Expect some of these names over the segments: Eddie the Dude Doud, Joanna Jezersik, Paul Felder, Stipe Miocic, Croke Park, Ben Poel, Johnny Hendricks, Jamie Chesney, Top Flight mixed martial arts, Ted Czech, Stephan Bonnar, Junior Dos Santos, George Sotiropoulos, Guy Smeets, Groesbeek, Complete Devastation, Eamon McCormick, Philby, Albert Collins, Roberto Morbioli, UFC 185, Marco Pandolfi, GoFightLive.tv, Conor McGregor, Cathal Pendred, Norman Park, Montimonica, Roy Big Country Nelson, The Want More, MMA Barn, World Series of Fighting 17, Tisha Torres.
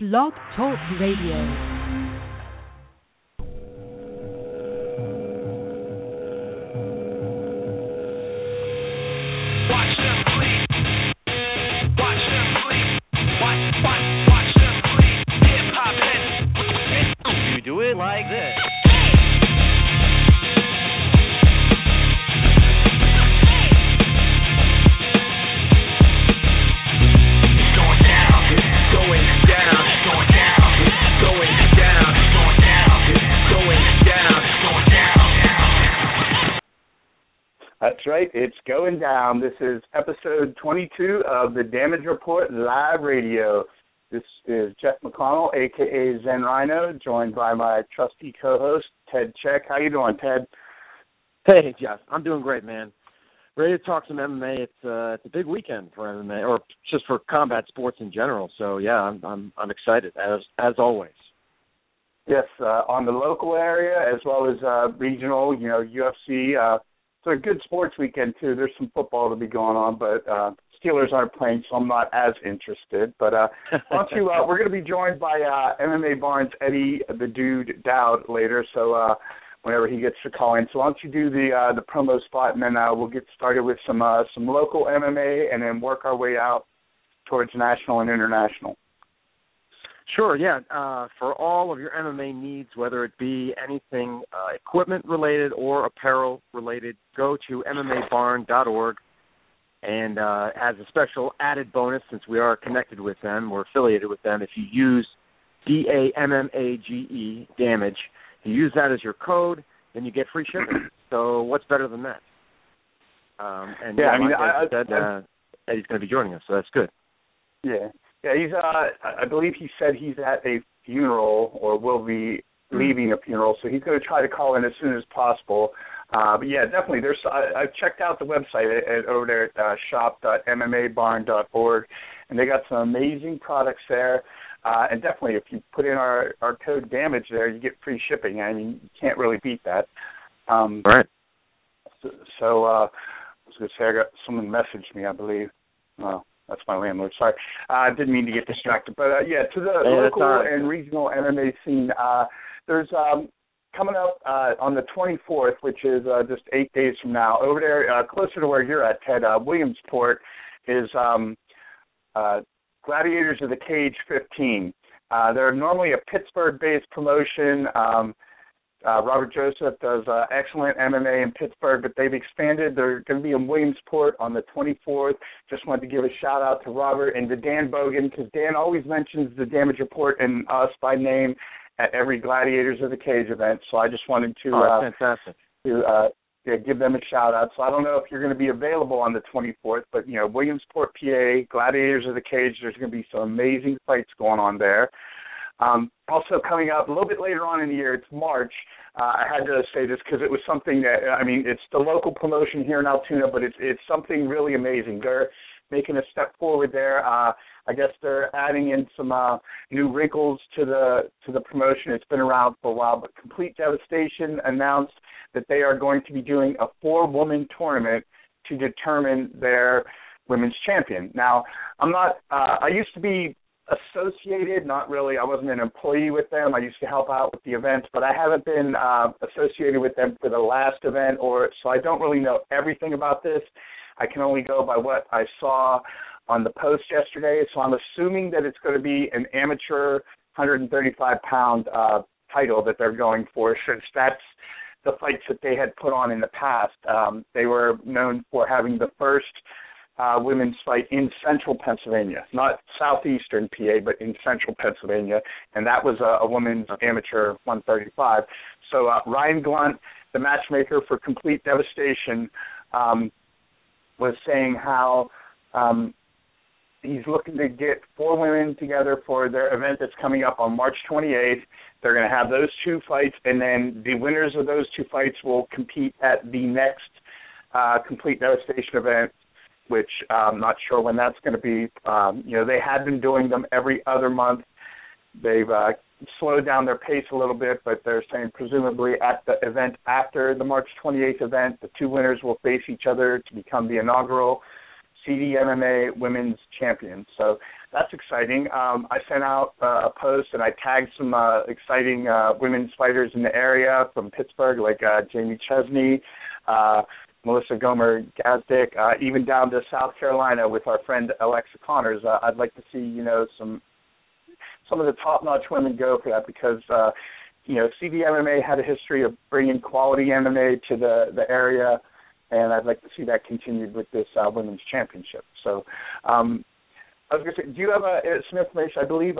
Blog Talk Radio. Right, it's going down. This is episode 22 of the DaMMAge Report Live Radio. This is Jeff McConnell, a.k.a. Zen Rhino, joined by my trusty co-host, Ted Czech. How you doing, Ted? Hey, Jeff. I'm doing great, man. Ready to talk some MMA. It's a big weekend for MMA, or just for combat sports in general. So, yeah, I'm excited, as always. Yes, on the local area, as well as regional, you know, UFC, so a good sports weekend, too. There's some football to be going on, but Steelers aren't playing, so I'm not as interested. But we're going to be joined by MMA Barn's Eddie the Dude Doud later, so whenever he gets to call in. So why don't you do the promo spot, and then we'll get started with some local MMA and then work our way out towards national and international. Sure, yeah. For all of your MMA needs, whether it be anything equipment-related or apparel-related, go to MMABarn.org. And as a special added bonus, since we are connected with them, we're affiliated with them, if you use DaMMAGE, DaMMAge, you use that as your code, then you get free shipping. So what's better than that? Eddie's going to be joining us, so that's good. Yeah. Yeah, he's. I believe he said he's at a funeral or will be leaving a funeral, so he's going to try to call in as soon as possible. But, yeah, definitely. I've checked out the website over there at shop.mmabarn.org, and they got some amazing products there. And definitely if you put in our code DaMMAge there, you get free shipping. I mean, you can't really beat that. All right. So I was going to say someone messaged me, I believe. Well. That's my landlord. Sorry, I didn't mean to get distracted. But to the local and regional MMA scene, there's coming up on the 24th, which is just 8 days from now. Over there, closer to where you're at, Ted, Williamsport is Gladiators of the Cage 15. They're normally a Pittsburgh-based promotion. Robert Joseph does excellent MMA in Pittsburgh, but they've expanded. They're going to be in Williamsport on the 24th. Just wanted to give a shout-out to Robert and to Dan Bogan, because Dan always mentions the DaMMAge Report and us by name at every Gladiators of the Cage event. So I just wanted to give them a shout-out. So I don't know if you're going to be available on the 24th, but, you know, Williamsport, PA, Gladiators of the Cage, there's going to be some amazing fights going on there. Also coming up a little bit later on in the year, it's March. I had to say this because it was something that, I mean, it's the local promotion here in Altoona, but it's something really amazing. They're making a step forward there. I guess they're adding in some new wrinkles to the promotion. It's been around for a while, but Complete Devastation announced that they are going to be doing a 4-woman tournament to determine their women's champion. Now, I'm not I used to be associated, not really. I wasn't an employee with them. I used to help out with the events, but I haven't been associated with them for the last event, so I don't really know everything about this. I can only go by what I saw on the post yesterday, so I'm assuming that it's going to be an amateur 135-pound title that they're going for, since that's the fights that they had put on in the past. They were known for having the first women's fight in central Pennsylvania, not southeastern PA, but in central Pennsylvania, and that was a woman's amateur 135. So Ryan Glunt, the matchmaker for Complete Devastation, was saying how he's looking to get 4 women together for their event that's coming up on March 28th. They're going to have those 2 fights, and then the winners of those 2 fights will compete at the next Complete Devastation event, which I'm not sure when that's going to be. They had been doing them every other month. They've slowed down their pace a little bit, but they're saying presumably at the event after the March 28th event, the 2 winners will face each other to become the inaugural CDMMA Women's Champion. So that's exciting. I sent out a post and I tagged some exciting women's fighters in the area from Pittsburgh, like Jamie Chesney, Melissa Gomer-Gazdick, even down to South Carolina with our friend Alexa Connors. I'd like to see, you know, some of the top-notch women go for that because, you know, CDMMA had a history of bringing quality MMA to the area, and I'd like to see that continued with this women's championship. So I was going to say, do you have some information? I believe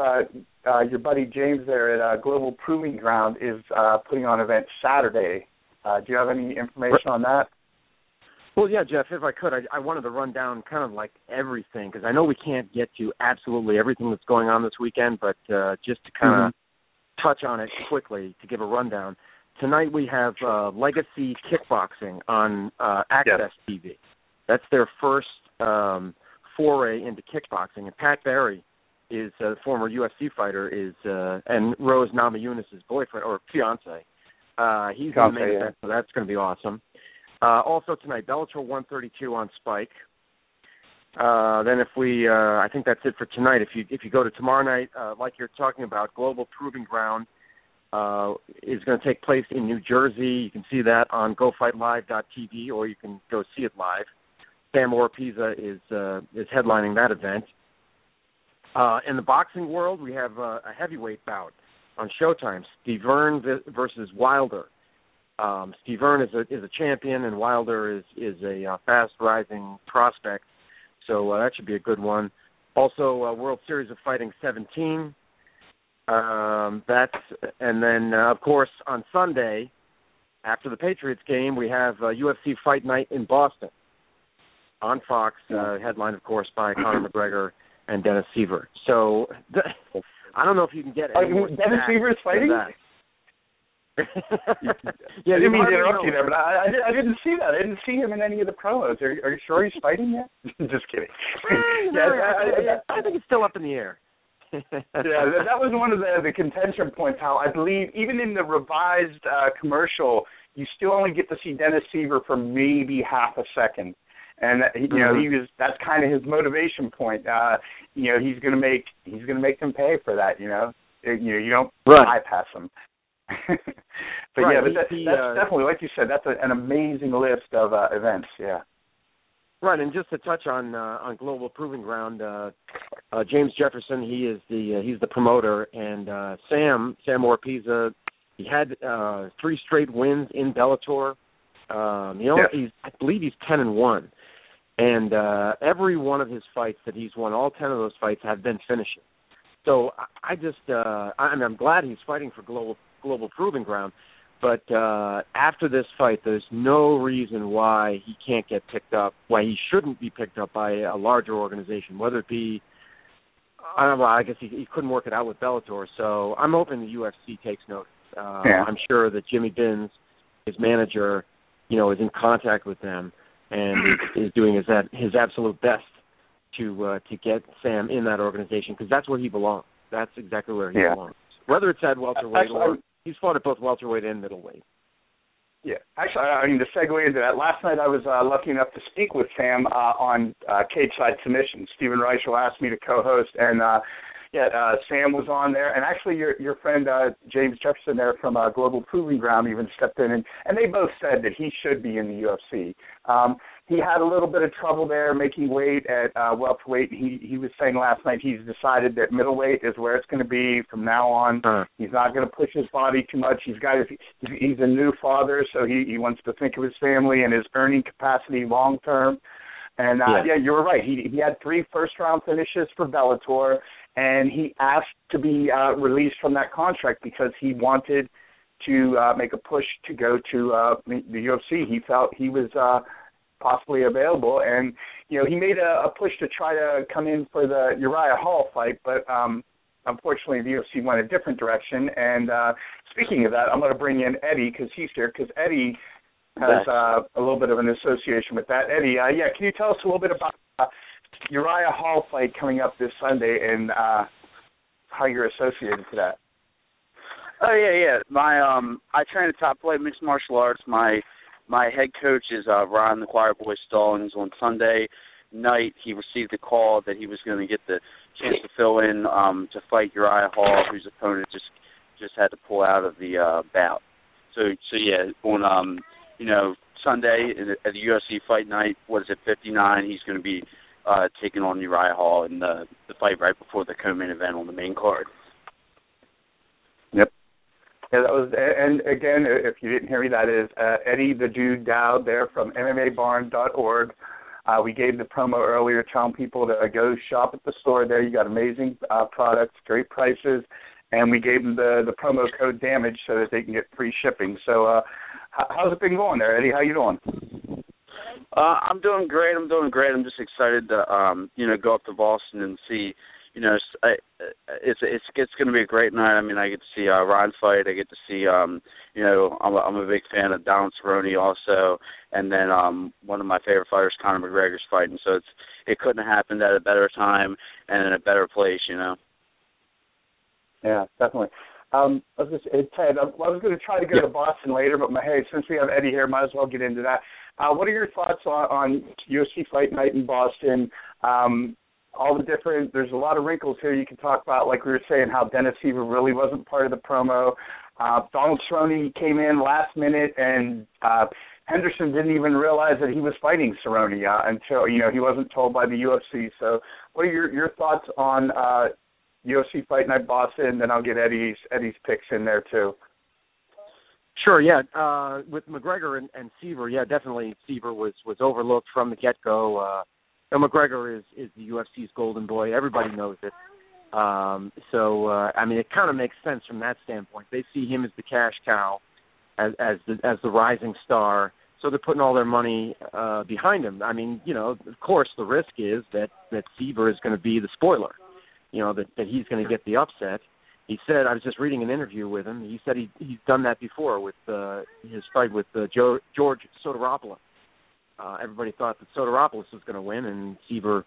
your buddy James there at Global Proving Ground is putting on an event Saturday. Do you have any information on that? Well, yeah, Jeff, if I could, I wanted to run down kind of like everything because I know we can't get to absolutely everything that's going on this weekend, but just to kind of touch on it quickly to give a rundown. Tonight we have Legacy Kickboxing on Access TV. That's their first foray into kickboxing. And Pat Barry is a former UFC fighter and Rose Namajunas' boyfriend or fiance. He's on the main event, so that's going to be awesome. Also tonight, Bellator 132 on Spike. Then if we, I think that's it for tonight. If you go to tomorrow night, like you're talking about, Global Proving Ground is going to take place in New Jersey. You can see that on GoFightLive.tv, or you can go see it live. Sam Oropeza is headlining that event. In the boxing world, we have a heavyweight bout on Showtime: Steve Verne versus Wilder. Steve Verne is a champion, and Wilder is a fast-rising prospect, so that should be a good one. Also, World Series of Fighting 17. And then, of course, on Sunday, after the Patriots game, we have UFC Fight Night in Boston on Fox, headlined, of course, by Conor McGregor and Dennis Siver. So I don't know if you can get any more Dennis Siver's fighting? That. Yeah, I didn't mean to interrupt you there, but I didn't see that. I didn't see him in any of the promos. Are you sure he's fighting yet? Just kidding. I think it's still up in the air. Yeah, that was one of the contention points, how I believe even in the revised commercial, you still only get to see Dennis Siver for maybe half a second. And you know, that's kind of his motivation point. You know, he's going to make them pay for that, you know. You don't bypass them. But right, yeah, but that's definitely, like you said, that's an amazing list of events. Yeah, right. And just to touch on Global Proving Ground, James Jefferson, he's the promoter, and Sam Oropeza, he had three straight wins in Bellator. I believe he's 10-1, and every one of his fights that he's won, all 10 of those fights have been finishing. So I just, I'm glad he's fighting for Global Proving Ground, but after this fight, there's no reason why he can't get picked up, why he shouldn't be picked up by a larger organization, whether it be, I don't know, I guess he couldn't work it out with Bellator, so I'm hoping the UFC takes notice. I'm sure that Jimmy Binns, his manager, you know, is in contact with them and is doing his absolute best to get Sam in that organization, because that's where he belongs. That's exactly where he belongs. Whether it's at welterweight or he's fought at both welterweight and middleweight. Yeah, actually, I mean, to segue into that, last night I was lucky enough to speak with Sam on Cage Side Submission. Stephen Reichel asked me to co-host, and Sam was on there. And actually, your friend James Jefferson there from Global Proving Ground even stepped in, and they both said that he should be in the UFC. He had a little bit of trouble there making weight at welterweight. He was saying last night he's decided that middleweight is where it's going to be from now on. He's not going to push his body too much. He's a new father, so he wants to think of his family and his earning capacity long term. And you were right. He had three first-round finishes for Bellator, and he asked to be released from that contract because he wanted to make a push to go to the UFC. He felt he was possibly available, and you know, he made a push to try to come in for the Uriah Hall fight, but unfortunately the UFC went a different direction. And speaking of that, I'm going to bring in Eddie because he's here, because Eddie has a little bit of an association with that. Eddie, can you tell us a little bit about Uriah Hall fight coming up this Sunday and how you're associated to that? Oh yeah. My I train at Top Flight Mixed Martial Arts. My head coach is Ron the Choir Boy Stallings on Sunday, night he received a call that he was going to get the chance to fill in to fight Uriah Hall, whose opponent just had to pull out of the bout. So yeah, on Sunday at the UFC Fight Night, what is it, 59? He's going to be taking on Uriah Hall in the fight right before the co-main event on the main card. Yep. Yeah, that was, and again, if you didn't hear me, that is Eddie the Dude Doud there from MMABarn.org. We gave the promo earlier, telling people to go shop at the store there. You got amazing products, great prices, and we gave them the promo code DaMMAge so that they can get free shipping. So how's it been going there, Eddie? How you doing? I'm doing great. I'm just excited to go up to Boston and see. It's going to be a great night. I mean, I get to see Ron fight. I get to see, I'm a big fan of Donald Cerrone also, and then one of my favorite fighters, Conor McGregor's fighting. So it couldn't have happened at a better time and in a better place, Yeah, definitely. Ted, I was going to try to go to Boston later, but since we have Eddie here, might as well get into that. What are your thoughts on UFC Fight Night in Boston? There's a lot of wrinkles here you can talk about, like we were saying, how Dennis Siver really wasn't part of the promo. Donald Cerrone came in last minute, and Henderson didn't even realize that he was fighting Cerrone until, he wasn't told by the UFC. So what are your thoughts on UFC Fight Night Boston? And then I'll get Eddie's picks in there too. Sure, yeah. With McGregor and Siver, yeah, definitely Siver was overlooked from the get-go. McGregor is the UFC's golden boy. Everybody knows it. It kind of makes sense from that standpoint. They see him as the cash cow, as the rising star. So they're putting all their money behind him. I mean, of course, the risk is that Siver is going to be the spoiler. That he's going to get the upset. He said, I was just reading an interview with him. He said he's done that before with his fight with George Sotiropoulos. Everybody thought that Sotiropoulos was going to win, and Siver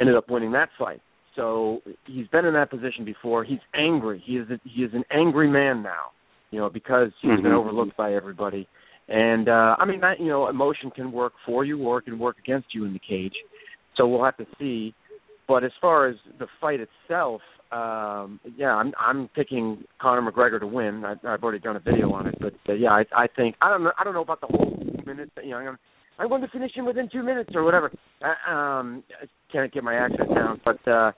ended up winning that fight. So he's been in that position before. He's angry. He is an angry man now, because he's been overlooked by everybody. And emotion can work for you or it can work against you in the cage. So we'll have to see. But as far as the fight itself, I'm picking Conor McGregor to win. I've already done a video on it, but I think I don't know about the whole minute. I want to finish him within 2 minutes or whatever. I can't get my accent down, but I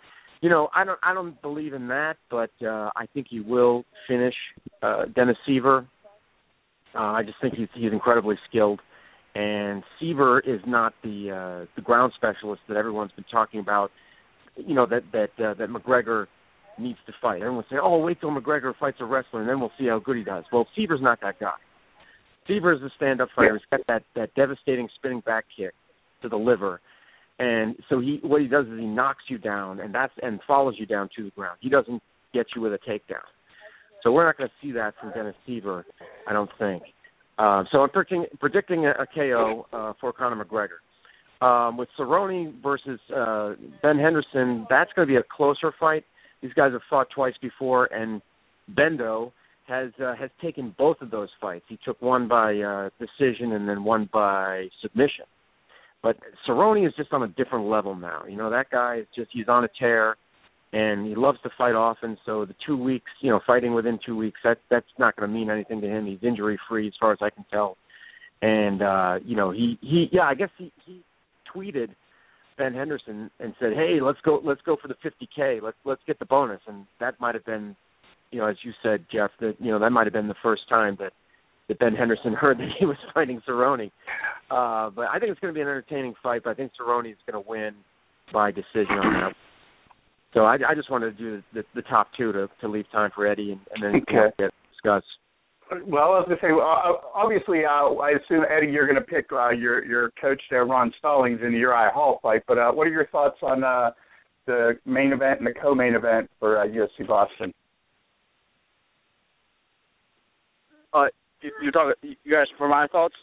don't believe in that. But I think he will finish Dennis Siver. I just think he's incredibly skilled, and Siver is not the ground specialist that everyone's been talking about. That McGregor needs to fight. Everyone's saying, "Oh, wait till McGregor fights a wrestler, and then we'll see how good he does." Well, Seaver's not that guy. Siver is a stand-up fighter. He's got that devastating spinning back kick to the liver, and so what he does is he knocks you down and follows you down to the ground. He doesn't get you with a takedown. So we're not going to see that from Dennis Siver, I don't think. So I'm predicting a KO for Conor McGregor. With Cerrone versus Ben Henderson, that's going to be a closer fight. These guys have fought twice before, and Bendo has taken both of those fights. He took one by decision and then one by submission. But Cerrone is just on a different level now. That guy is just, he's on a tear, and he loves to fight often. So the 2 weeks, fighting within 2 weeks, that's not going to mean anything to him. He's injury-free as far as I can tell. And, he tweeted Ben Henderson and said, "Hey, let's go for the 50K. Let's get the bonus." And that might have been, as you said, Jeff, that might have been the first time that Ben Henderson heard that he was fighting Cerrone. But I think it's going to be an entertaining fight. But I think Cerrone is going to win by decision on that. So I just wanted to do the top two to leave time for Eddie and then get discussed. Well, I was going to say, obviously, I assume, Eddie, you're going to pick your coach there, Ron Stallings, in the Uriah Hall fight. But what are your thoughts on the main event and the co-main event for UFC Boston? You're talking, you guys, for my thoughts?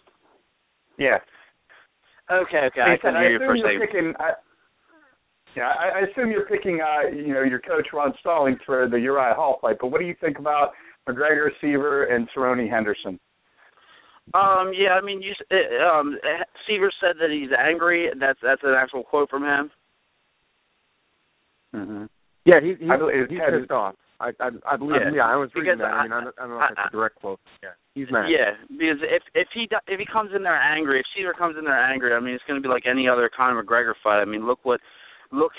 Yeah. Okay. I can hear you for a second. I assume you're picking, your coach, Ron Stallings, for the Uriah Hall fight. But what do you think about McGregor, Siver, and Cerrone Henderson? Yeah, I mean, Siver said that he's angry. That's an actual quote from him. Mm-hmm. Yeah, he's pissed off. I believe. Yeah, I was reading that. I mean, I don't know if that's a direct quote. Yeah, he's mad. Yeah, because if he comes in there angry, if Siver comes in there angry, I mean, it's going to be like any other Conor McGregor fight. I mean, look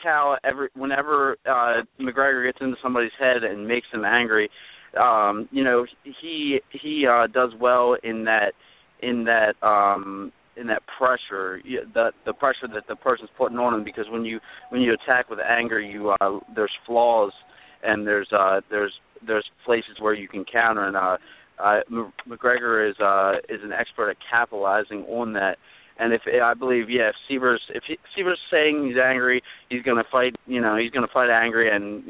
how whenever McGregor gets into somebody's head and makes them angry, he does well in that pressure, the pressure that the person's putting on him, because when you attack with anger, there's flaws and there's places where you can counter, and McGregor is an expert at capitalizing on that. And if Siver's saying he's angry, he's going to fight. You know, he's going to fight angry, and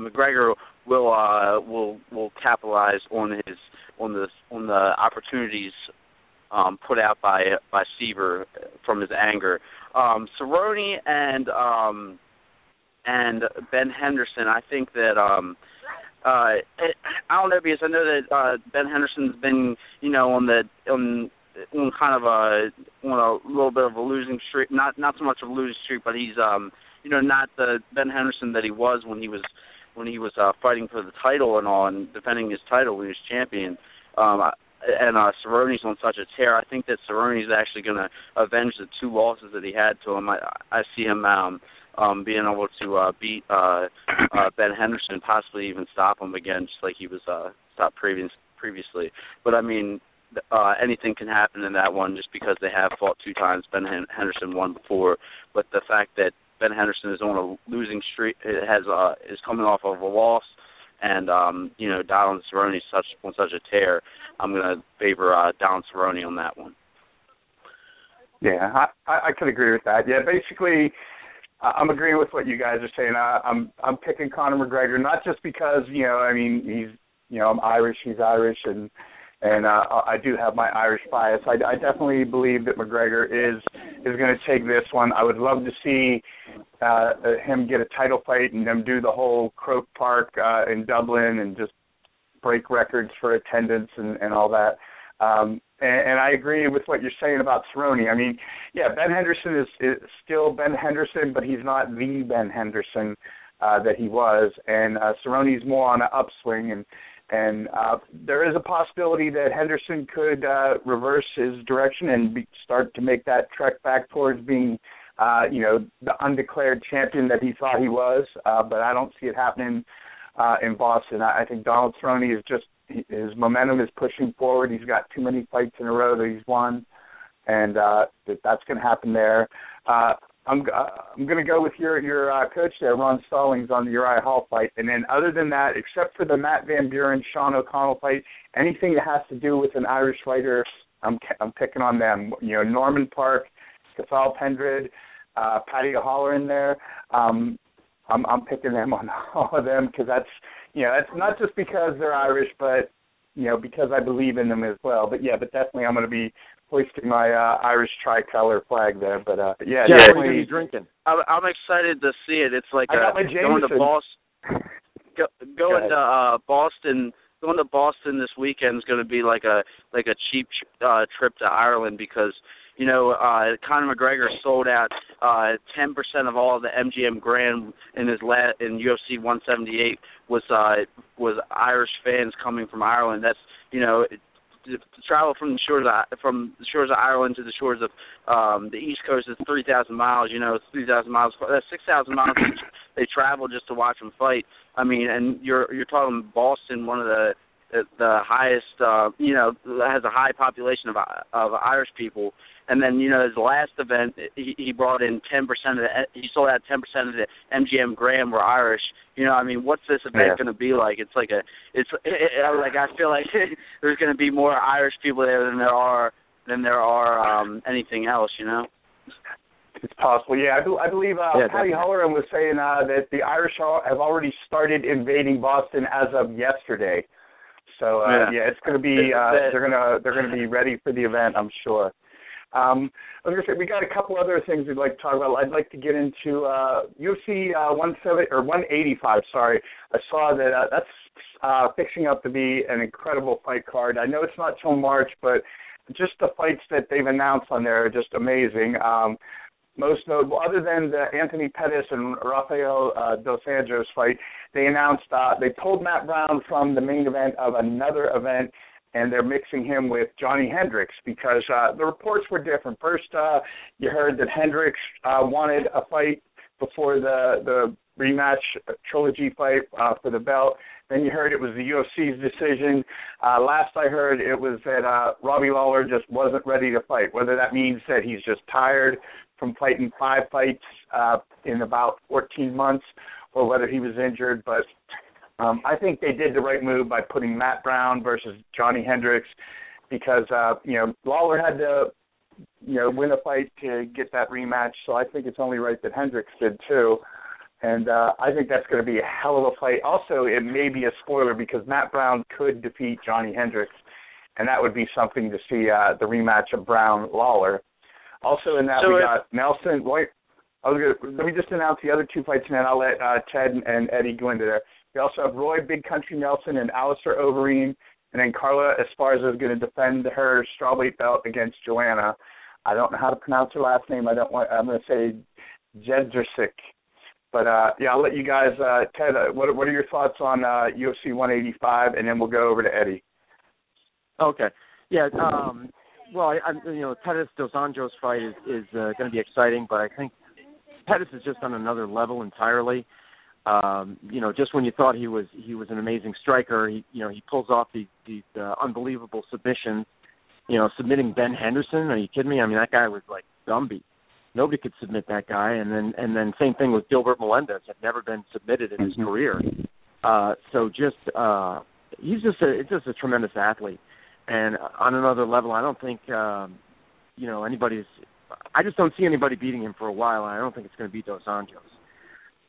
McGregor will capitalize on the opportunities put out by Siver from his anger. Cerrone and Ben Henderson, I think that. I don't know, because I know that Ben Henderson's been on a little bit of a losing streak, not so much of a losing streak, but he's not the Ben Henderson that he was when he was fighting for the title and all, and defending his title when he was champion. And Cerrone's on such a tear. I think that Cerrone's actually going to avenge the two losses that he had to him. I see him being able to beat Ben Henderson, possibly even stop him again, just like he was stopped previously. But I mean. Anything can happen in that one, just because they have fought two times. Ben Henderson won before, but the fact that Ben Henderson is on a losing streak, is coming off of a loss, and Donald Cerrone is on such a tear. I'm going to favor Donald Cerrone on that one. Yeah, I could agree with that. Yeah, basically, I'm agreeing with what you guys are saying. I'm picking Conor McGregor, not just because he's I'm Irish, he's Irish, and. And I do have my Irish bias. I definitely believe that McGregor is going to take this one. I would love to see him get a title fight and them do the whole Croke Park in Dublin and just break records for attendance and all that. And I agree with what you're saying about Cerrone. I mean, yeah, Ben Henderson is still Ben Henderson, but he's not the Ben Henderson that he was. And Cerrone's more on an upswing, and there is a possibility that Henderson could reverse his direction and start to make that trek back towards being, the undeclared champion that he thought he was. But I don't see it happening in Boston. I think Donald Cerrone is his momentum is pushing forward. He's got too many fights in a row that he's won, and that's going to happen there. I'm going to go with your coach there, Ron Stallings, on the Uriah Hall fight. And then other than that, except for the Matt Van Buren, Sean O'Connell fight, anything that has to do with an Irish fighter, I'm picking on them. Norman Park, Cathal Pendred, Paddy Holohan there. I'm picking them on all of them because that's not just because they're Irish, but because I believe in them as well. But yeah, but definitely I'm going to be hoisting my Irish tricolor flag there, but yeah, definitely. What are you drinking? I'm excited to see it. It's like Going to Boston this weekend is going to be like a cheap trip to Ireland, because Conor McGregor sold out 10% of all the MGM Grand in UFC 178 was Irish fans coming from Ireland. That's to travel from the shores of Ireland to the shores of the East Coast is 3,000 miles. It's 3,000 miles. That's 6,000 miles they travel just to watch him fight. I mean, and you're talking Boston, one of the highest, has a high population of Irish people. And then his last event, he brought in 10% he sold out 10% of the MGM Grand were Irish. I mean, what's this event going to be like? I feel like there's going to be more Irish people there than there are anything else. It's possible. Yeah, I believe Paddy Holohan was saying that the Irish have already started invading Boston as of yesterday. So it's going to be they're going to be ready for the event, I'm sure. I was going to say, we got a couple other things we'd like to talk about. I'd like to get into UFC 185. I saw that that's Fixing up to be an incredible fight card. I know it's not till March, but just the fights that they've announced on there are just amazing. Most notable, other than the Anthony Pettis and Rafael Dos Anjos fight, they announced, they pulled Matt Brown from the main event of another event, and they're mixing him with Johnny Hendricks because the reports were different. First, you heard that Hendricks wanted a fight before the rematch trilogy fight for the belt. Then you heard it was the UFC's decision. Last I heard, it was that Robbie Lawler just wasn't ready to fight, whether that means that he's just tired from fighting 5 fights in about 14 months or whether he was injured. But I think they did the right move by putting Matt Brown versus Johnny Hendricks because, you know, Lawler had to, you know, win a fight to get that rematch. So I think it's only right that Hendricks did too. And I think that's going to be a hell of a fight. Also, it may be a spoiler because Matt Brown could defeat Johnny Hendricks, and that would be something to see, the rematch of Brown-Lawler. Also in that, so we got Nelson. Let me just announce the other 2 fights, and then I'll let Ted and Eddie go into there. We also have Roy Big Country Nelson and Alistair Overeem, and then Carla Esparza is going to defend her strawweight belt against Joanna. I don't know how to pronounce her last name. I'm going to say Jedrzejczyk. But, yeah, I'll let you guys, Ted, what are your thoughts on UFC 185, and then we'll go over to Eddie. Okay. Yeah, well, you know, Pettis Dos Anjos fight is going to be exciting, but I think Pettis is just on another level entirely. You know, just when you thought he was an amazing striker, he pulls off the unbelievable submissions. You know, submitting Ben Henderson, are you kidding me? I mean, that guy was like Gumby. Nobody could submit that guy, and then same thing with Gilbert Melendez, had never been submitted in his career. So just he's just a tremendous athlete, and on another level, I don't think you know anybody's. I just don't see anybody beating him for a while, and I don't think it's going to be Dos Anjos.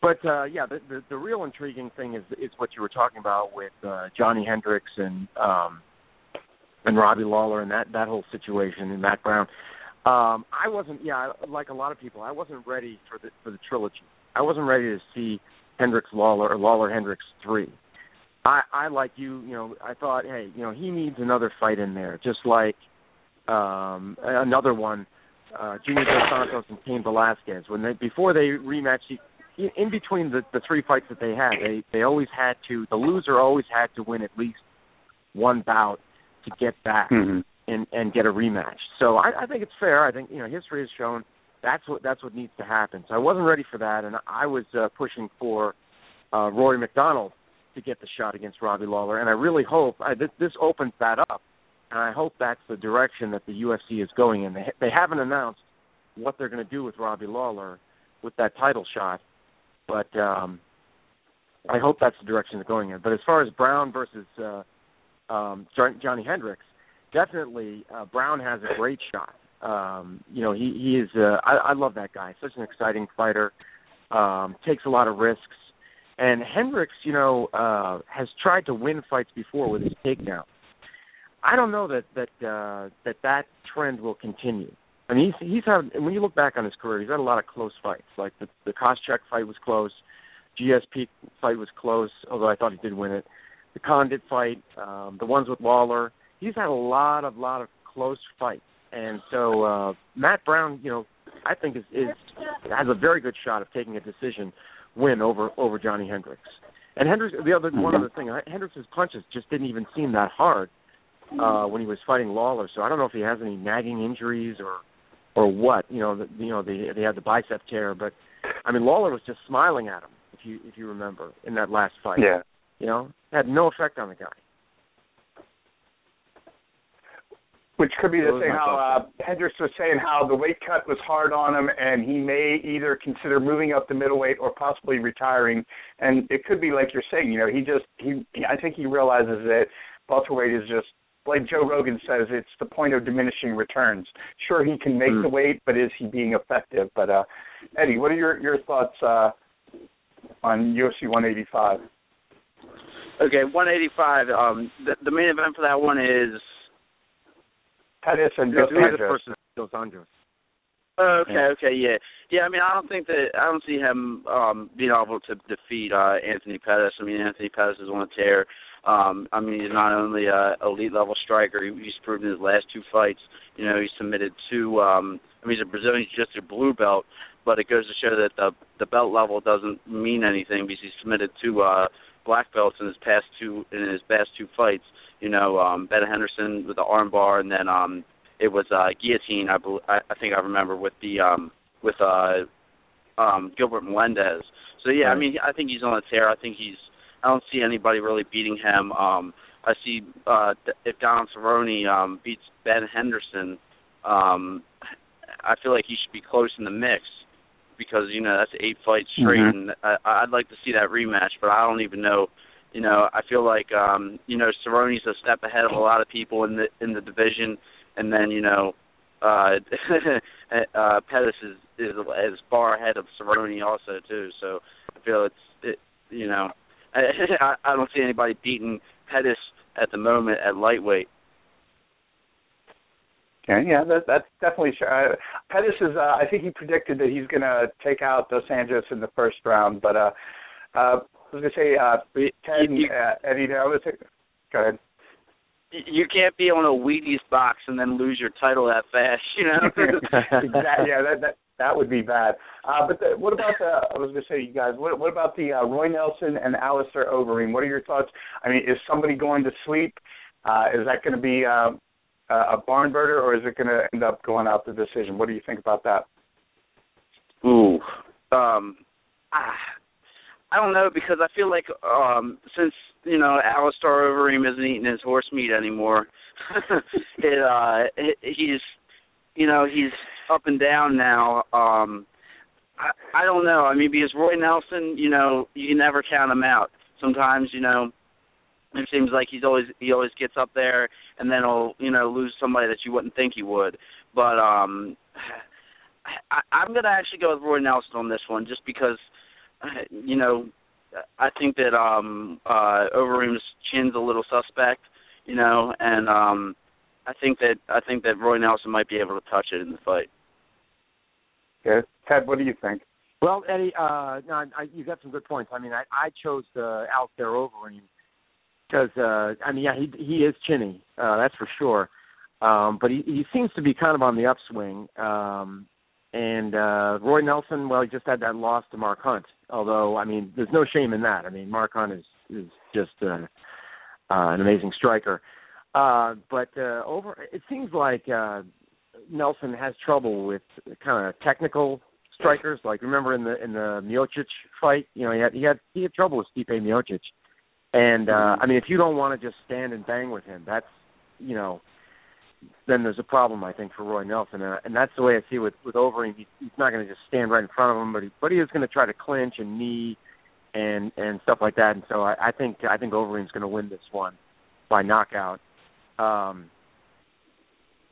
But yeah, the real intriguing thing is what you were talking about with Johnny Hendricks and Robbie Lawler and that whole situation and Matt Brown. I wasn't, like a lot of people, I wasn't ready for the trilogy. I wasn't ready to see Hendricks-Lawler or Lawler-Hendricks 3. I like you know, I thought, hey, you know, he needs another fight in there, just like another one, Junior Dos Santos and Cain Velasquez. Before they rematched, in between the 3 fights that they had, they always had to, the loser always had to win at least one bout to get back. Mm-hmm. And get a rematch. So I think it's fair. I think, you know, history has shown that's what needs to happen. So I wasn't ready for that, and I was pushing for Rory McDonald to get the shot against Robbie Lawler, and I really hope this opens that up, and I hope that's the direction that the UFC is going in. They haven't announced what they're going to do with Robbie Lawler with that title shot, but I hope that's the direction they're going in. But as far as Brown versus Johnny Hendricks, definitely, Brown has a great shot. You know, he is. I love that guy. Such an exciting fighter. Takes a lot of risks. And Hendricks, you know, has tried to win fights before with his takedown. I don't know that trend will continue. I mean, he's had. When you look back on his career, he's had a lot of close fights. Like the Koscheck fight was close. GSP fight was close. Although I thought he did win it. The Condit fight. The ones with Lawler. He's had a lot of close fights, and so Matt Brown, you know, I think has a very good shot of taking a decision win over Johnny Hendricks. And Hendricks, one other thing, Hendricks' punches just didn't even seem that hard when he was fighting Lawler. So I don't know if he has any nagging injuries or what. You know, they had the bicep tear, but I mean Lawler was just smiling at him if you remember in that last fight. Yeah, you know, had no effect on the guy. Which could be the thing how Hendricks was saying how the weight cut was hard on him and he may either consider moving up the middleweight or possibly retiring. And it could be like you're saying, you know, I think he realizes that welterweight is just, like Joe Rogan says, it's the point of diminishing returns. Sure, he can make the weight, but is he being effective? But Eddie, what are your thoughts on UFC 185? Okay, 185, the main event for that one is Pettis and Dos Anjos. Okay, yeah. I mean, I don't see him being able to defeat Anthony Pettis. I mean, Anthony Pettis is on a tear. I mean, he's not only an elite-level striker, he's proven his last two fights, you know, he submitted two, I mean, he's a Brazilian, he's just a blue belt, but it goes to show that the belt level doesn't mean anything because he's submitted two black belts in his past two fights. You know, Ben Henderson with the armbar, and then it was guillotine, I think I remember, with Gilbert Melendez. So, yeah, I mean, I think he's on a tear. I don't see anybody really beating him. I see if Donald Cerrone beats Ben Henderson, I feel like he should be close in the mix because, you know, that's 8 fights straight, mm-hmm. and I'd like to see that rematch, but I don't even know. You know, I feel like, you know, Cerrone's a step ahead of a lot of people in the division, and then, you know, Pettis is far ahead of Cerrone also, too. So I feel you know, I don't see anybody beating Pettis at the moment at lightweight. Okay, yeah, that's definitely sure. Pettis is, I think he predicted that he's going to take out Dos Anjos in the first round, but I was going to say, Eddie, go ahead. You can't be on a Wheaties box and then lose your title that fast, you know? Exactly, yeah, that would be bad. But what about I was going to say, you guys, what about the Roy Nelson and Alistair Overeem? What are your thoughts? I mean, is somebody going to sleep? Is that going to be a barn burner, or is it going to end up going out the decision? What do you think about that? Ooh. I don't know, because I feel like since, you know, Alistair Overeem isn't eating his horse meat anymore, he's, you know, he's up and down now. I don't know. I mean, because Roy Nelson, you know, you never count him out. Sometimes, you know, it seems like he always gets up there and then he'll, you know, lose somebody that you wouldn't think he would. But I'm going to actually go with Roy Nelson on this one just because, you know, I think that Overeem's chin's a little suspect, you know, and I think that Roy Nelson might be able to touch it in the fight. Okay, Ted, what do you think? Well, Eddie, you got some good points. I mean, I chose Alistair Overeem because I mean, yeah, he is chinny, that's for sure, but he seems to be kind of on the upswing. And Roy Nelson, well, he just had that loss to Mark Hunt. Although, I mean, there's no shame in that. I mean, Mark Hunt is just an amazing striker. But it seems like Nelson has trouble with kind of technical strikers. Like, remember in the Miocic fight, you know, he had trouble with Stipe Miocic. And I mean, if you don't want to just stand and bang with him, that's, you know, then there's a problem, I think, for Roy Nelson. And that's the way I see it with Overeem. He's not going to just stand right in front of him, but he is going to try to clinch and knee and stuff like that. And so I think Overeem's going to win this one by knockout.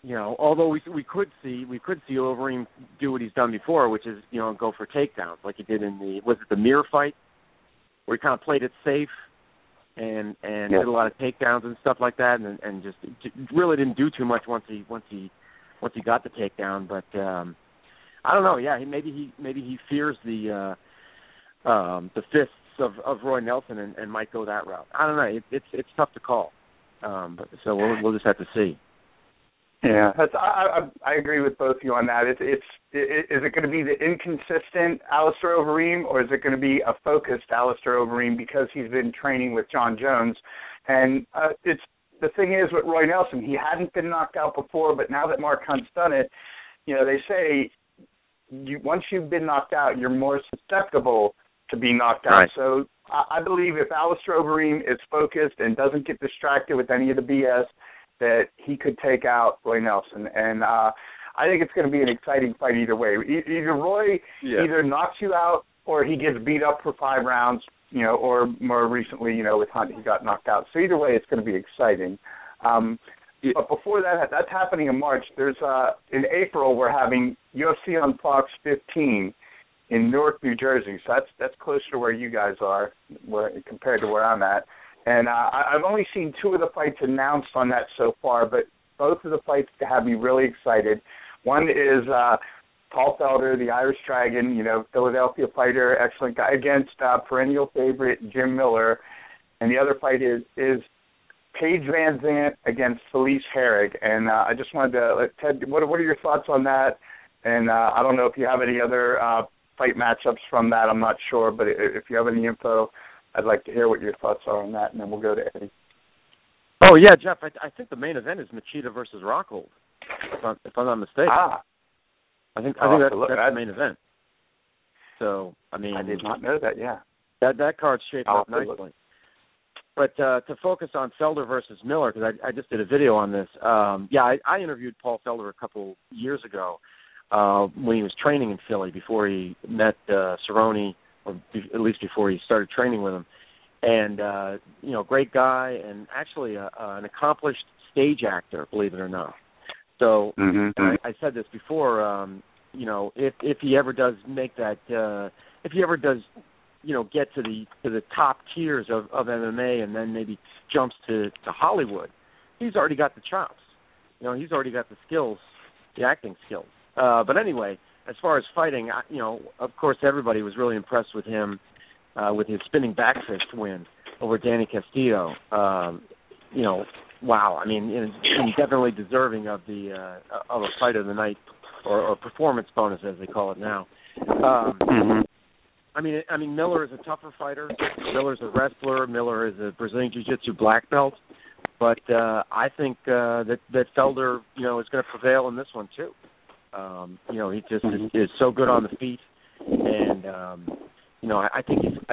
You know, although we could see Overeem do what he's done before, which is, you know, go for takedowns like he did in the Mir fight, where he kind of played it safe and did a lot of takedowns and stuff like that, and just really didn't do too much once he got the takedown. But I don't know. Yeah, maybe he fears the fists of Roy Nelson and might go that route. I don't know. It's tough to call. So we'll just have to see. Yeah, I agree with both of you on that. Is it going to be the inconsistent Alistair Overeem, or is it going to be a focused Alistair Overeem because he's been training with John Jones? And it's the thing is with Roy Nelson, he hadn't been knocked out before, but now that Mark Hunt's done it, you know, they say once you've been knocked out, you're more susceptible to be knocked out. Right. So I believe if Alistair Overeem is focused and doesn't get distracted with any of the BS, that he could take out Roy Nelson. And I think it's going to be an exciting fight either way. Either Roy either knocks you out or he gets beat up for 5 rounds, you know, or more recently, you know, with Hunt, he got knocked out. So either way, it's going to be exciting. But before that, that's happening in March. There's in April, we're having UFC on Fox 15 in Newark, New Jersey. So that's closer to where you guys are compared to where I'm at. And I've only seen 2 of the fights announced on that so far, but both of the fights have me really excited. One is Paul Felder, the Irish Dragon, you know, Philadelphia fighter, excellent guy, against perennial favorite Jim Miller. And the other fight is Paige Van Zandt against Felice Herrig. And I just wanted to, Ted, what are your thoughts on that? And I don't know if you have any other fight matchups from that. I'm not sure. But if you have any info, I'd like to hear what your thoughts are on that. And then we'll go to Eddie. Oh, yeah, Jeff. I think the main event is Machida versus Rockhold, if I'm not mistaken. Ah. I think that's the main event. So, I mean, I did not know that, yeah. That card's shaped up nicely. But to focus on Felder versus Miller, because I just did a video on this. I interviewed Paul Felder a couple years ago when he was training in Philly before he met Cerrone, or at least before he started training with him. And, great guy and actually an accomplished stage actor, believe it or not. So I said this before, if he ever does make that, if he ever does, get to the top tiers of MMA and then maybe jumps to Hollywood, he's already got the chops. He's already got the skills, the acting skills. But anyway, as far as fighting, of course, everybody was really impressed with him with his spinning back fist win over Danny Castillo. Wow, I mean, and definitely deserving of a fight of the night or performance bonus as they call it now. I mean Miller is a tougher fighter. Miller's a wrestler. Miller is a Brazilian Jiu-Jitsu black belt. But I think that Felder, is going to prevail in this one too. He just is so good on the feet, and I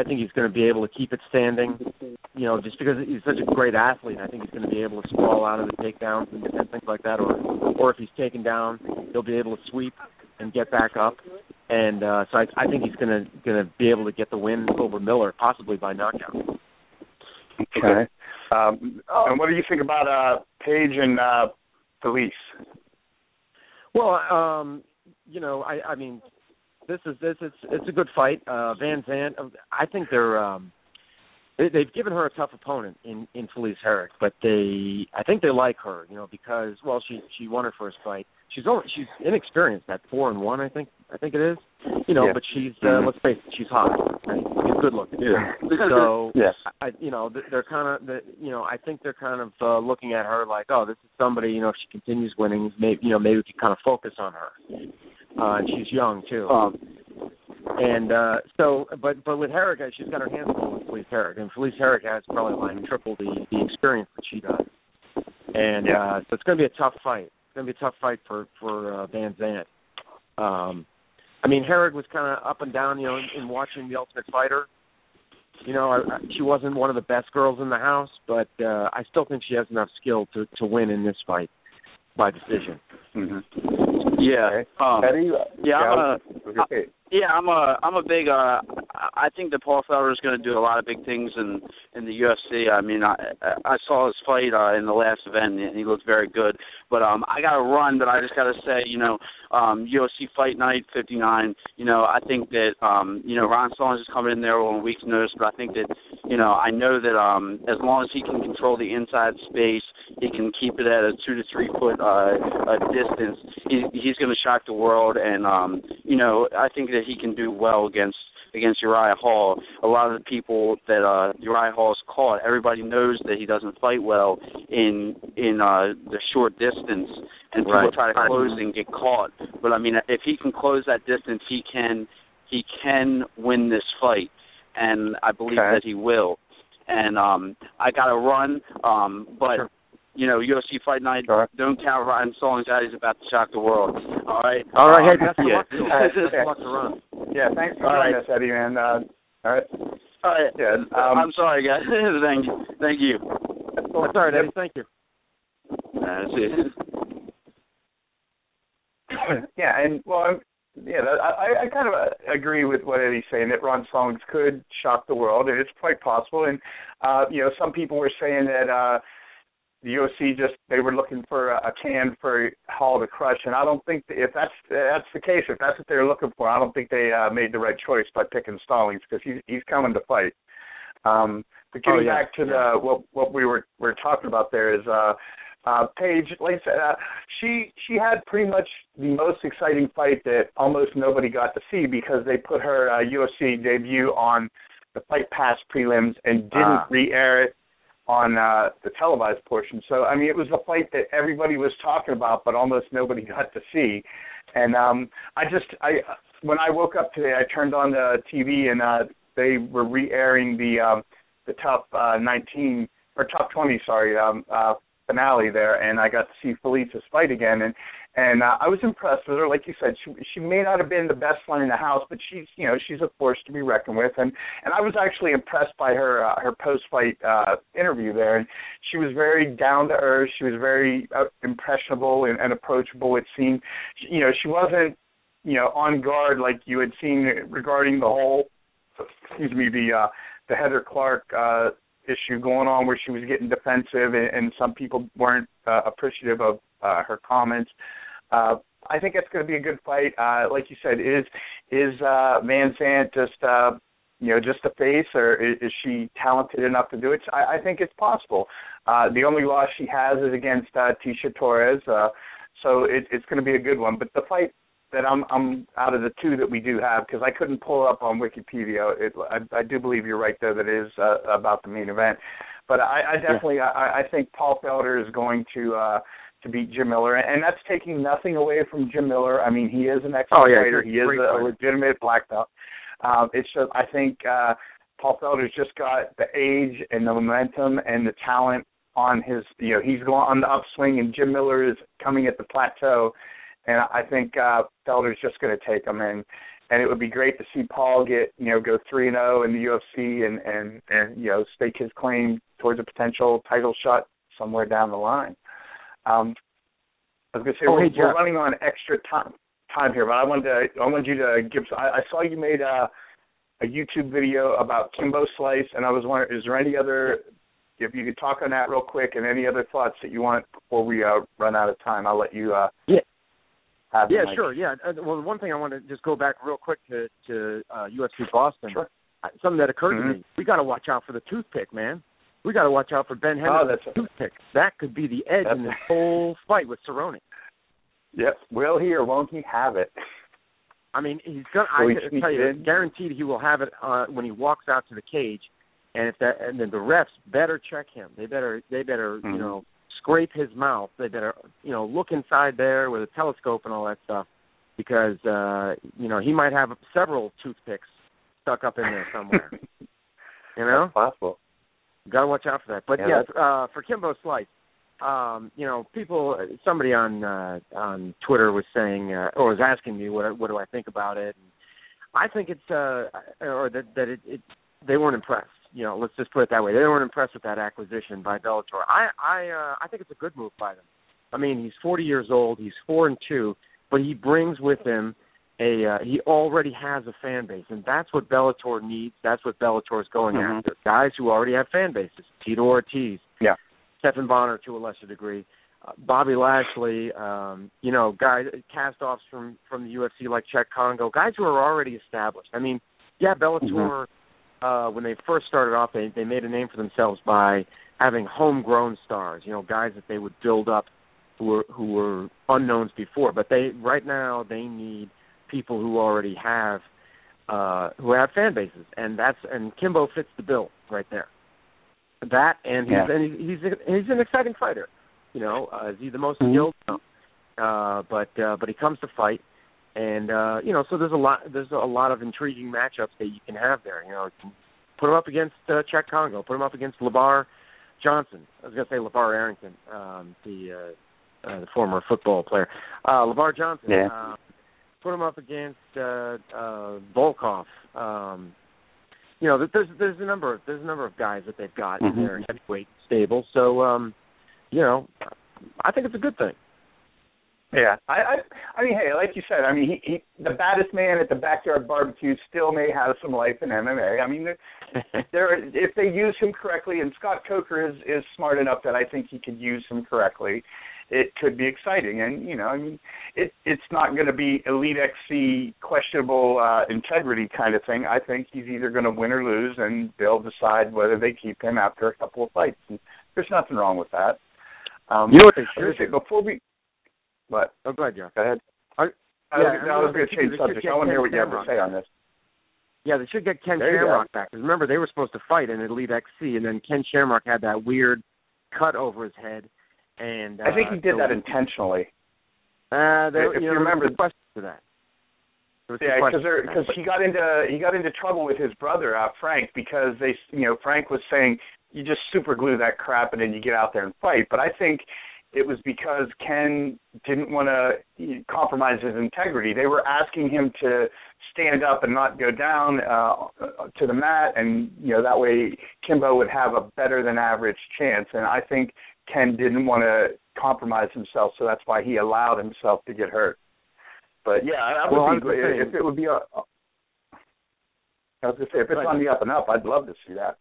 think he's going to be able to keep it standing. Just because he's such a great athlete, I think he's going to be able to sprawl out of the takedowns and things like that. Or if he's taken down, he'll be able to sweep and get back up. And so I think he's going to be able to get the win over Miller, possibly by knockout. Okay. And what do you think about Paige and Felice? Well, I mean. It's a good fight. Van Zandt, I think they've given her a tough opponent in Felice Herrig, but I think they like her, because she won her first fight. She's inexperienced at 4-1, I think it is. But she's let's face it, she's hot. Right? She's good looking. Yeah. So yes. I think they're kind of looking at her like, oh, this is somebody. If she continues winning, maybe we can kind of focus on her. And she's young too. But with Herrig, she's got her hands full with Felice Herrig, and Felice Herrig has probably like triple the experience that she does. And so it's going to be a tough fight. It's going to be a tough fight for Van Zandt. Herrig was kind of up and down, in watching The Ultimate Fighter. She wasn't one of the best girls in the house, but I still think she has enough skill to win in this fight by decision. Yeah. Okay. I'm a big. I think that Paul Felder is going to do a lot of big things in the UFC. I mean, I saw his fight in the last event, and he looked very good. But I got to run, but I just got to say, UFC Fight Night 59. I think that Ron Stallings is coming in there on a week's notice, but I think that I know that as long as he can control the inside space, he can keep it at a 2 to 3 foot distance. He's going to shock the world, and I think that he can do well against Uriah Hall. A lot of the people that Uriah Hall's caught, everybody knows that he doesn't fight well in the short distance, and people try to close and get caught. But I mean, if he can close that distance, he can win this fight, and I believe that he will. And I got to run, but. Sure. UFC Fight Night, don't count Ryan Stallings out. He's about to shock the world. All right. All right. Hey, best of luck. Best of luck to Ron. Yeah, thanks for joining us, Eddie, man. All right. All right. Yeah, I'm sorry, guys. Thank you. That's all right, Eddie. Thank you. That's it. I kind of agree with what Eddie's saying, that Ron Stallings could shock the world, and it's quite possible. And, some people were saying that the UFC they were looking for a can for Hall to crush, and I don't think if that's the case, if that's what they're looking for, I don't think they made the right choice by picking Stallings, because he's coming to fight. But getting back to the what we were talking about there is Paige, like I said, she had pretty much the most exciting fight that almost nobody got to see, because they put her UFC debut on the fight passed prelims and didn't re-air it on the televised portion. So, I mean, it was a fight that everybody was talking about, but almost nobody got to see. And I when I woke up today, I turned on the TV and they were re-airing the top 19 or top 20, finale there, and I got to see Felice's fight again, and I was impressed with her. Like you said, she may not have been the best one in the house, but she's a force to be reckoned with, and I was actually impressed by her post-fight interview there. And she was very down to earth. She was very impressionable and approachable. It seemed, she wasn't on guard like you had seen regarding the whole the Heather Clark issue going on, where she was getting defensive and some people weren't appreciative of her comments. I think it's going to be a good fight. Like you said, is Van Sant just a face, or is she talented enough to do it? I think it's possible. The only loss she has is against Tisha Torres, so it's going to be a good one. But the fight that I'm out of the two that we do have, because I couldn't pull up on Wikipedia. I do believe you're right there, that it is about the main event. But I think Paul Felder is going to beat Jim Miller, and that's taking nothing away from Jim Miller. I mean, he is an excellent fighter. He is a legitimate black belt. It's just, I think Paul Felder's just got the age and the momentum and the talent on his. He's going on the upswing, and Jim Miller is coming at the plateau. And I think Felder's just going to take him in, and it would be great to see Paul go 3-0 in the UFC and stake his claim towards a potential title shot somewhere down the line. I was going to say we're running on extra time here, but I wanted you to give. I saw you made a YouTube video about Kimbo Slice, and I was wondering, is there any other? If you could talk on that real quick, and any other thoughts that you want before we run out of time, I'll let you. Sure. Yeah. Well, one thing I want to just go back real quick to UFC Boston. Sure. Something that occurred to me. We got to watch out for the toothpick, man. We got to watch out for Ben Henderson's toothpick. That could be the edge in this whole fight with Cerrone. Yep. Will he or won't he have it? I mean, he's gonna. I guaranteed he will have it when he walks out to the cage, and then the refs better check him. They better scrape his mouth. They better, look inside there with a telescope and all that stuff, because, he might have several toothpicks stuck up in there somewhere. That's possible. Got to watch out for that. But, for Kimbo Slice, somebody on Twitter was saying or was asking me, what do I think about it? And I think it's they weren't impressed. Let's just put it that way. They weren't impressed with that acquisition by Bellator. I think it's a good move by them. I mean, he's 40 years old. He's 4-2, but he brings with him he already has a fan base, and that's what Bellator needs. That's what Bellator is going after. Guys who already have fan bases. Tito Ortiz, Stephan Bonnar to a lesser degree, Bobby Lashley, guys cast-offs from the UFC like Czech Congo, guys who are already established. I mean, Bellator. When they first started off, they made a name for themselves by having homegrown stars, guys that they would build up who were unknowns before. But right now they need people who already have who have fan bases, and Kimbo fits the bill right there. That he's an exciting fighter. Is he the most skilled? But he comes to fight. And so there's a lot of intriguing matchups that you can have there. Put him up against Czech Congo. Put him up against LeVar Johnson. I was gonna say LeVar Arrington, the former football player. LeVar Johnson. Yeah. Put him up against Volkov. There's a number of guys that they've got in their heavyweight stable. So I think it's a good thing. Yeah, I mean, hey, like you said, I mean, the baddest man at the backyard barbecue still may have some life in MMA. I mean, if they use him correctly, and Scott Coker is smart enough that I think he could use him correctly, it could be exciting. And I mean, it's not going to be Elite XC questionable integrity kind of thing. I think he's either going to win or lose, and they'll decide whether they keep him after a couple of fights. And there's nothing wrong with that. You know what they should do before we. But go ahead, John. Go ahead. I was going to change subject. I want to hear what you have to say on this. Yeah, they should get Ken Shamrock back. Because remember, they were supposed to fight in Elite XC, and then Ken Shamrock had that weird cut over his head. And I think he did that intentionally. If you remember the question to that. Yeah, because he got into trouble with his brother Frank, because they, Frank was saying you just super glue that crap and then you get out there and fight. But I think it was because Ken didn't want to compromise his integrity. They were asking him to stand up and not go down to the mat, and that way Kimbo would have a better than average chance. And I think Ken didn't want to compromise himself, so that's why he allowed himself to get hurt. But yeah, if it's on the up and up, I'd love to see that.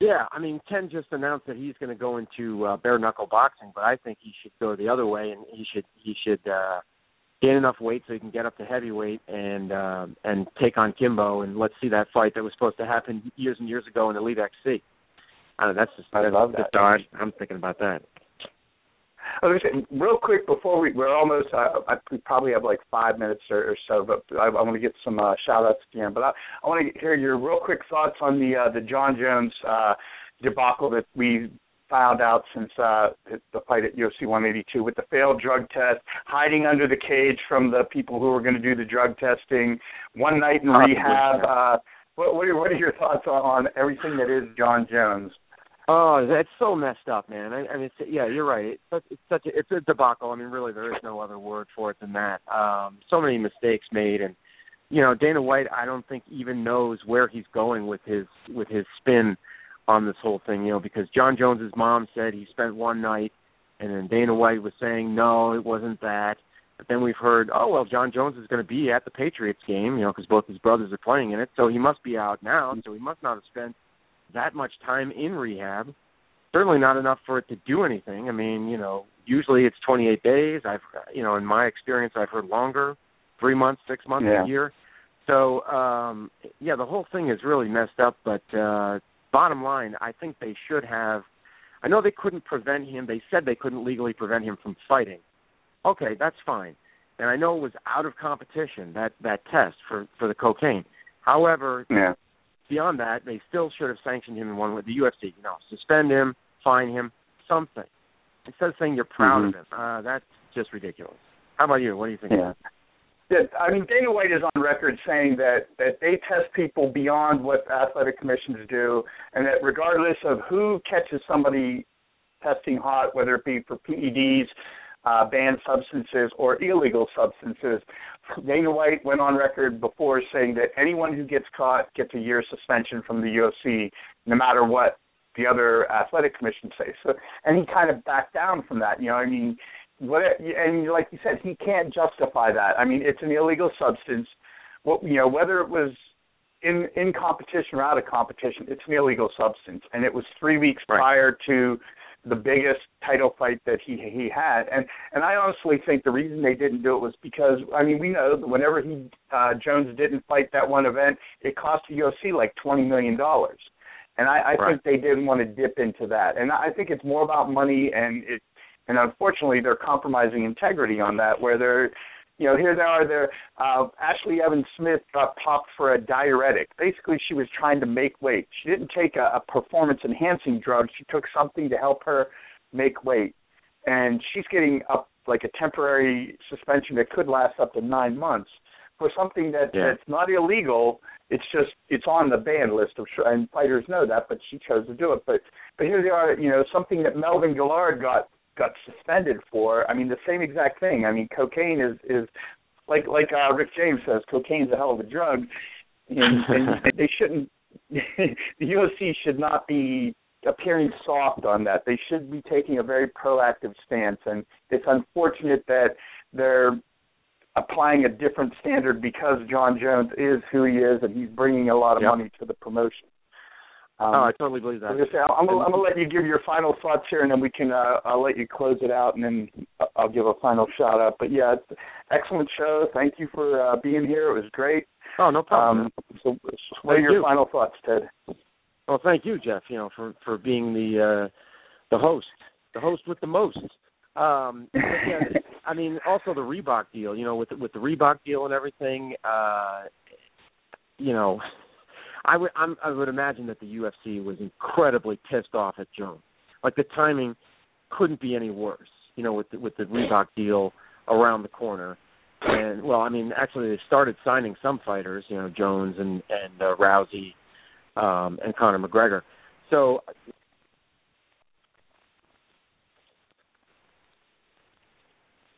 Yeah, I mean, Ken just announced that he's going to go into bare knuckle boxing, but I think he should go the other way, and he should gain enough weight so he can get up to heavyweight and take on Kimbo, and let's see that fight that was supposed to happen years and years ago in Elite XC. I don't know, I'm thinking about that. Real quick, before we're almost, we probably have like 5 minutes or so, but I want to get some shout-outs again. But I want to hear your real quick thoughts on the John Jones debacle that we found out since the fight at UFC 182 with the failed drug test, hiding under the cage from the people who were going to do the drug testing, one night in rehab. What are your thoughts on everything that is John Jones? Oh, that's so messed up, man. I mean, you're right. It's a debacle. I mean, really, there is no other word for it than that. So many mistakes made, and Dana White, I don't think even knows where he's going with his spin on this whole thing. Because John Jones's mom said he spent one night, and then Dana White was saying no, it wasn't that. But then we've heard, oh well, John Jones is going to be at the Patriots game, because both his brothers are playing in it, so he must be out now. So he must not have spent that much time in rehab, certainly not enough for it to do anything. I mean, usually it's 28 days. In my experience, I've heard longer, 3 months, 6 months, a year. So, the whole thing is really messed up. But bottom line, I think they should have – I know they couldn't prevent him. They said they couldn't legally prevent him from fighting. Okay, that's fine. And I know it was out of competition, that test for the cocaine. However – beyond that, they still should have sanctioned him in one way. The UFC, suspend him, fine him, something. Instead of saying you're proud of him, that's just ridiculous. How about you? What do you think? Yeah, I mean, Dana White is on record saying that they test people beyond what athletic commissions do, and that regardless of who catches somebody testing hot, whether it be for PEDs, banned substances, or illegal substances, Dana White went on record before saying that anyone who gets caught gets a year's suspension from the UFC, no matter what the other athletic commission says. So, and he kind of backed down from that. And like you said, he can't justify that. I mean, it's an illegal substance. Whether it was in competition or out of competition, it's an illegal substance, and it was 3 weeks prior to the biggest title fight that he had. And I honestly think the reason they didn't do it was because, I mean, we know that whenever Jones didn't fight that one event, it cost the UFC like $20 million. And I think they didn't want to dip into that. And I think it's more about money, and unfortunately they're compromising integrity on that, where they're, here they are, Ashley Evans Smith got popped for a diuretic. Basically, she was trying to make weight. She didn't take a performance-enhancing drug. She took something to help her make weight. And she's getting up like a temporary suspension that could last up to 9 months for something that's not illegal. It's just, it's on the ban list, and fighters know that, but she chose to do it. But here they are, something that Melvin Gillard got suspended for. I mean, the same exact thing. I mean, cocaine is like Rick James says, cocaine's a hell of a drug, and they shouldn't. The UFC should not be appearing soft on that. They should be taking a very proactive stance, and it's unfortunate that they're applying a different standard because John Jones is who he is, and he's bringing a lot of money to the promotion. I totally believe that. I'm going to let you give your final thoughts here, and then we can I'll let you close it out, and then I'll give a final shout-out. But, yeah, it's an excellent show. Thank you for being here. It was great. Oh, no problem. What are your final thoughts, Ted? Well, thank you, Jeff, for being the host with the most. I mean, also the Reebok deal, with the Reebok deal and everything, you know, I would imagine that the UFC was incredibly pissed off at Jones. Like, the timing couldn't be any worse, you know, with the Reebok deal around the corner. And, well, I mean, actually they started signing some fighters, you know, Jones and Rousey and Conor McGregor. So